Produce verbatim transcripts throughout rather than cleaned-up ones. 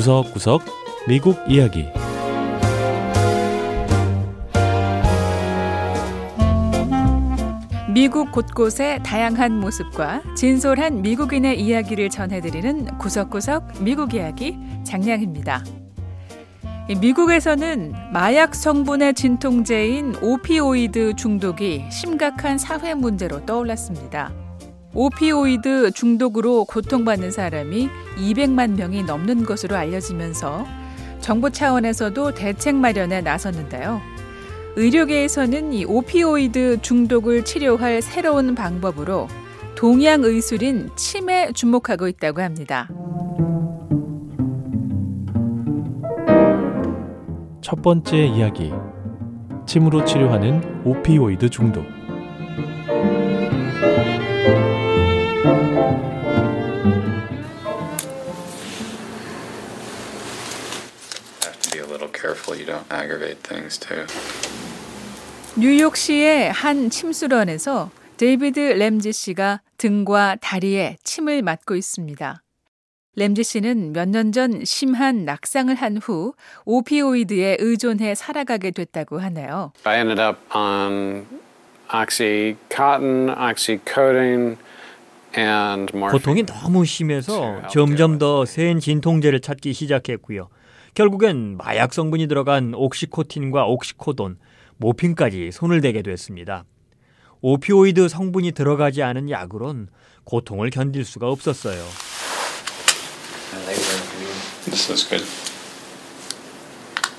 구석구석 미국 이야기. 미국 곳곳의 다양한 모습과 진솔한 미국인의 이야기를 전해드리는 구석구석 미국 이야기 장량입니다. 미국에서는 마약 성분의 진통제인 오피오이드 중독이 심각한 사회 문제로 떠올랐습니다. 오피오이드 중독으로 고통받는 사람이 이백만 명이 넘는 것으로 알려지면서 정부 차원에서도 대책 마련에 나섰는데요. 의료계에서는 이 오피오이드 중독을 치료할 새로운 방법으로 동양의술인 침에 주목하고 있다고 합니다. 첫 번째 이야기, 침으로 치료하는 오피오이드 중독. 뉴욕시의 한 침술원에서 데이비드 램지 씨가 등과 다리에 침을 맞고 있습니다. 램지 씨는 몇 년 전 심한 낙상을 한 후 오피오이드에 의존해 살아가게 됐다고 하네요. I ended up on oxycontin, oxycodone and morphine. 고통이 너무 심해서 점점 더 센 진통제를 찾기 시작했고요. 결국엔 마약 성분이 들어간 옥시코틴과 옥시코돈, 모핀까지 손을 대게 됐습니다. 오피오이드 성분이 들어가지 않은 약으론 고통을 견딜 수가 없었어요.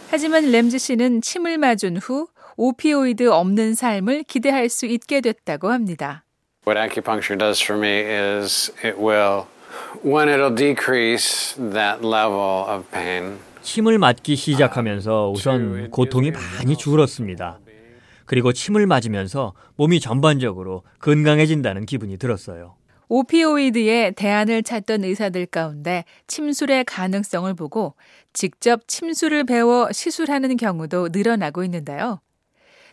하지만 램지 씨는 침을 맞은 후 오피오이드 없는 삶을 기대할 수 있게 됐다고 합니다. What acupuncture does for me is it will, when it'll decrease that level of pain. 침을 맞기 시작하면서 우선 고통이 많이 줄었습니다. 그리고 침을 맞으면서 몸이 전반적으로 건강해진다는 기분이 들었어요. 오피오이드에 대안을 찾던 의사들 가운데 침술의 가능성을 보고 직접 침술을 배워 시술하는 경우도 늘어나고 있는데요.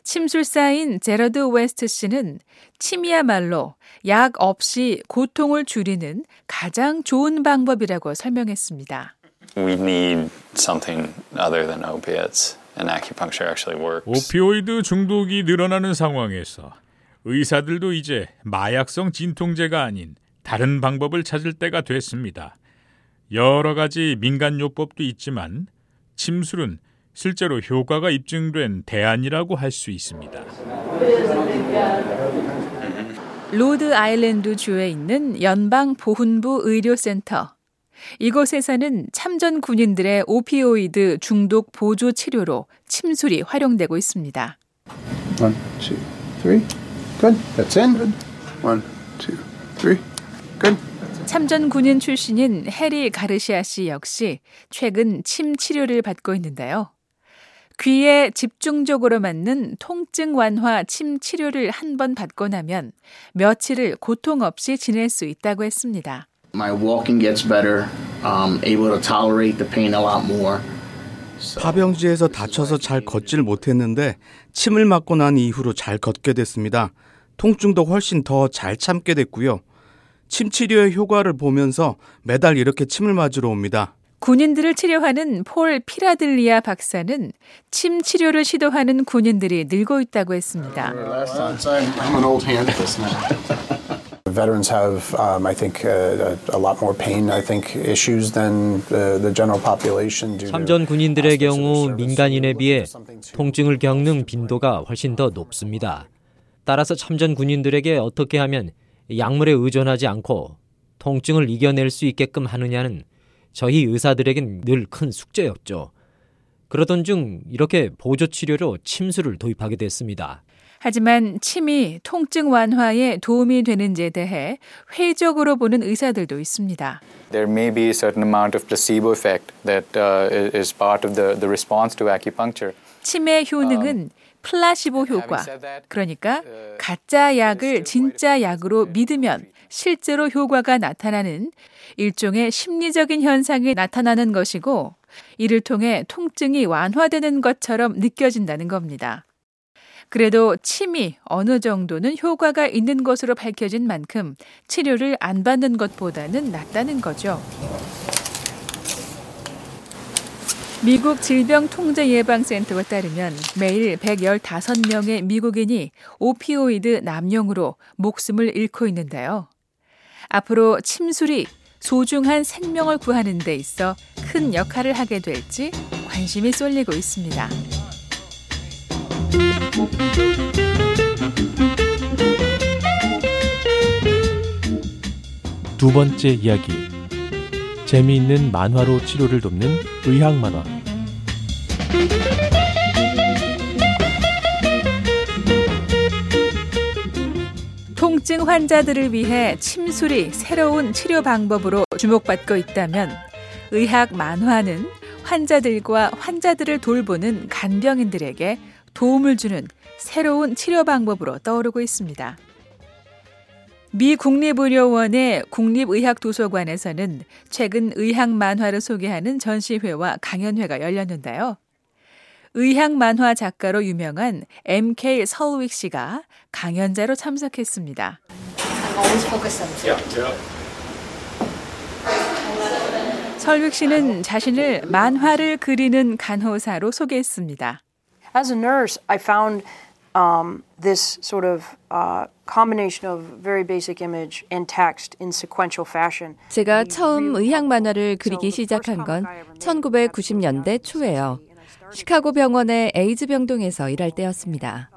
침술사인 제러드 웨스트 씨는 침이야말로 약 없이 고통을 줄이는 가장 좋은 방법이라고 설명했습니다. We need something other than opiates, and acupuncture actually works. 오피오이드 중독이 늘어나는 상황에서 의사들도 이제 마약성 진통제가 아닌 다른 방법을 찾을 때가 됐습니다. 여러 가지 민간요법도 있지만 침술은 실제로 효과가 입증된 대안이라고 할 수 있습니다. 로드 아일랜드 주에 있는 연방 보훈부 의료센터. 이곳에서는 참전 군인들의 오피오이드 중독 보조 치료로 침술이 활용되고 있습니다. One, two, three. Good. That's in. One, two, three. Good. 참전 군인 출신인 해리 가르시아 씨 역시 최근 침 치료를 받고 있는데요. 귀에 집중적으로 맞는 통증 완화 침 치료를 한 번 받고 나면 며칠을 고통 없이 지낼 수 있다고 했습니다. My walking gets better. I'm able to tolerate the pain a lot more. 파병지에서 다쳐서 잘 걷질 못했는데 침을 맞고 난 이후로 잘 걷게 됐습니다. 통증도 훨씬 더 잘 참게 됐고요. 침 치료의 효과를 보면서 매달 이렇게 침을 맞으러 옵니다. 군인들을 치료하는 폴 피라델리아 박사는 침 치료를 시도하는 군인들이 늘고 있다고 했습니다. Veterans have, um, I think, uh, a lot more pain, I think, issues than the, the general population. 참전 군인들의 경우 민간인에 비해 통증을 겪는 빈도가 훨씬 더 높습니다. 따라서 참전 군인들에게 어떻게 하면 약물에 의존하지 않고 통증을 이겨낼 수 있게끔 하느냐는 저희 의사들에겐 늘 큰 숙제였죠. 그러던 중 이렇게 보조 치료로 침술을 도입하게 됐습니다. 하지만 침이 통증 완화에 도움이 되는지에 대해 회의적으로 보는 의사들도 있습니다. There may be a certain amount of placebo effect that is part of the the response to acupuncture. 침의 효능은 플라시보 효과, 그러니까 가짜 약을 진짜 약으로 믿으면 실제로 효과가 나타나는 일종의 심리적인 현상이 나타나는 것이고, 이를 통해 통증이 완화되는 것처럼 느껴진다는 겁니다. 그래도 침이 어느 정도는 효과가 있는 것으로 밝혀진 만큼 치료를 안 받는 것보다는 낫다는 거죠. 미국 질병통제예방센터에 따르면 매일 백십오 명의 미국인이 오피오이드 남용으로 목숨을 잃고 있는데요. 앞으로 침술이 소중한 생명을 구하는 데 있어 큰 역할을 하게 될지 관심이 쏠리고 있습니다. 두 번째 이야기. 재미있는 만화로 치료를 돕는 의학만화. 통증 환자들을 위해 침술이 새로운 치료 방법으로 주목받고 있다면 의학 만화는 환자들과 환자들을 돌보는 간병인들에게 도움을 주는 새로운 치료 방법으로 떠오르고 있습니다. 미 국립의료원의 국립의학도서관에서는 최근 의학 만화를 소개하는 전시회와 강연회가 열렸는데요. 의학 만화 작가로 유명한 엠케이 Selwick 씨가 강연자로 참석했습니다. Selwick 씨는 자신을 만화를 그리는 간호사로 소개했습니다. As a nurse, I found um, this sort of uh, combination of very basic image and text in sequential fashion. 제가 처음 의학 만화를 그리기 시작한 건 천구백구십 년대 초예요. 시카고 병원의 에이즈 병동에서 일할 때였습니다.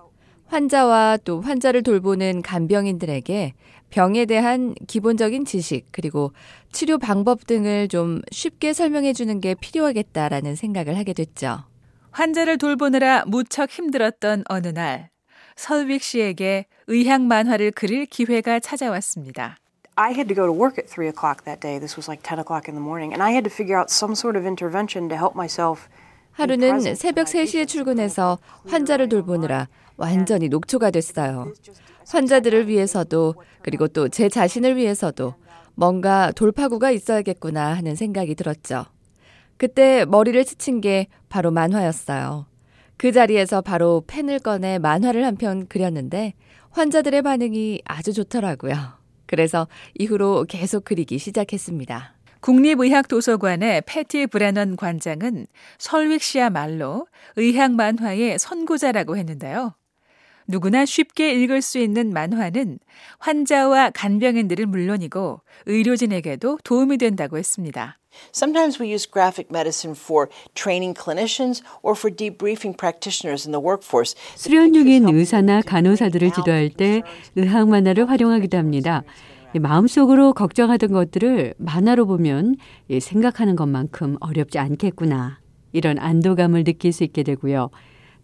환자와 또 환자를 돌보는 간병인들에게 병에 대한 기본적인 지식 그리고 치료 방법 등을 좀 쉽게 설명해 주는 게 필요하겠다라는 생각을 하게 됐죠. 환자를 돌보느라 무척 힘들었던 어느 날, Selwick 씨에게 의학 만화를 그릴 기회가 찾아왔습니다. I had to go to work at three o'clock that day. This was like ten o'clock in the morning. And I had to figure out some sort of intervention to help myself. 하루는 새벽 세 시에 출근해서 환자를 돌보느라 완전히 녹초가 됐어요. 환자들을 위해서도 그리고 또 제 자신을 위해서도 뭔가 돌파구가 있어야겠구나 하는 생각이 들었죠. 그때 머리를 스친 게 바로 만화였어요. 그 자리에서 바로 펜을 꺼내 만화를 한 편 그렸는데 환자들의 반응이 아주 좋더라고요. 그래서 이후로 계속 그리기 시작했습니다. 국립의학도서관의 패티 브래넌 관장은 Selwick 씨야말로 의학 만화의 선구자라고 했는데요. 누구나 쉽게 읽을 수 있는 만화는 환자와 간병인들은 물론이고 의료진에게도 도움이 된다고 했습니다. Sometimes we use graphic medicine for training clinicians or for debriefing practitioners in the workforce. 수련 중인 의사나 간호사들을 지도할 때 의학 만화를 활용하기도 합니다. 마음속으로 걱정하던 것들을 만화로 보면 생각하는 것만큼 어렵지 않겠구나. 이런 안도감을 느낄 수 있게 되고요.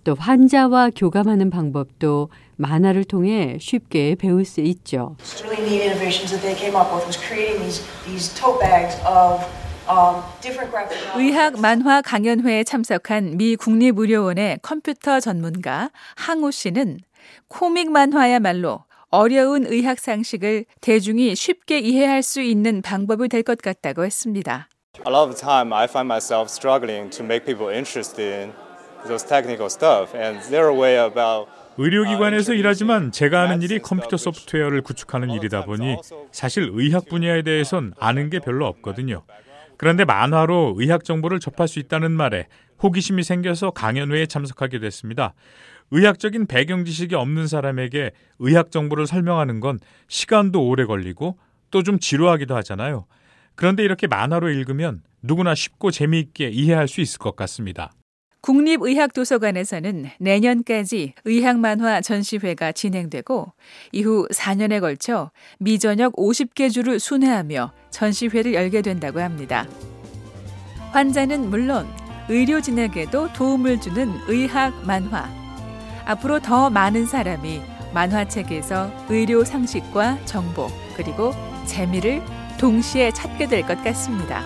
또 환자와 교감하는 방법도 만화를 통해 쉽게 배울 수 있죠. 의학 만화 강연회에 참석한 미 국립의료원의 컴퓨터 전문가 항우 씨는 코믹 만화야말로 어려운 의학 상식을 대중이 쉽게 이해할 수 있는 방법이 될 것 같다고 했습니다. A lot of the time I find myself struggling to make people interested in those technical stuff and there are way about 의료기관에서 일하지만 제가 하는 일이 컴퓨터 소프트웨어를 구축하는 일이다 보니 사실 의학 분야에 대해선 아는 게 별로 없거든요. 그런데 만화로 의학 정보를 접할 수 있다는 말에 호기심이 생겨서 강연회에 참석하게 됐습니다. 의학적인 배경 지식이 없는 사람에게 의학 정보를 설명하는 건 시간도 오래 걸리고 또 좀 지루하기도 하잖아요. 그런데 이렇게 만화로 읽으면 누구나 쉽고 재미있게 이해할 수 있을 것 같습니다. 국립의학도서관에서는 내년까지 의학 만화 전시회가 진행되고 이후 사 년에 걸쳐 미전역 오십 개 주를 순회하며 전시회를 열게 된다고 합니다. 환자는 물론 의료진에게도 도움을 주는 의학 만화. 앞으로 더 많은 사람이 만화책에서 의료 상식과 정보 그리고 재미를 동시에 찾게 될 것 같습니다.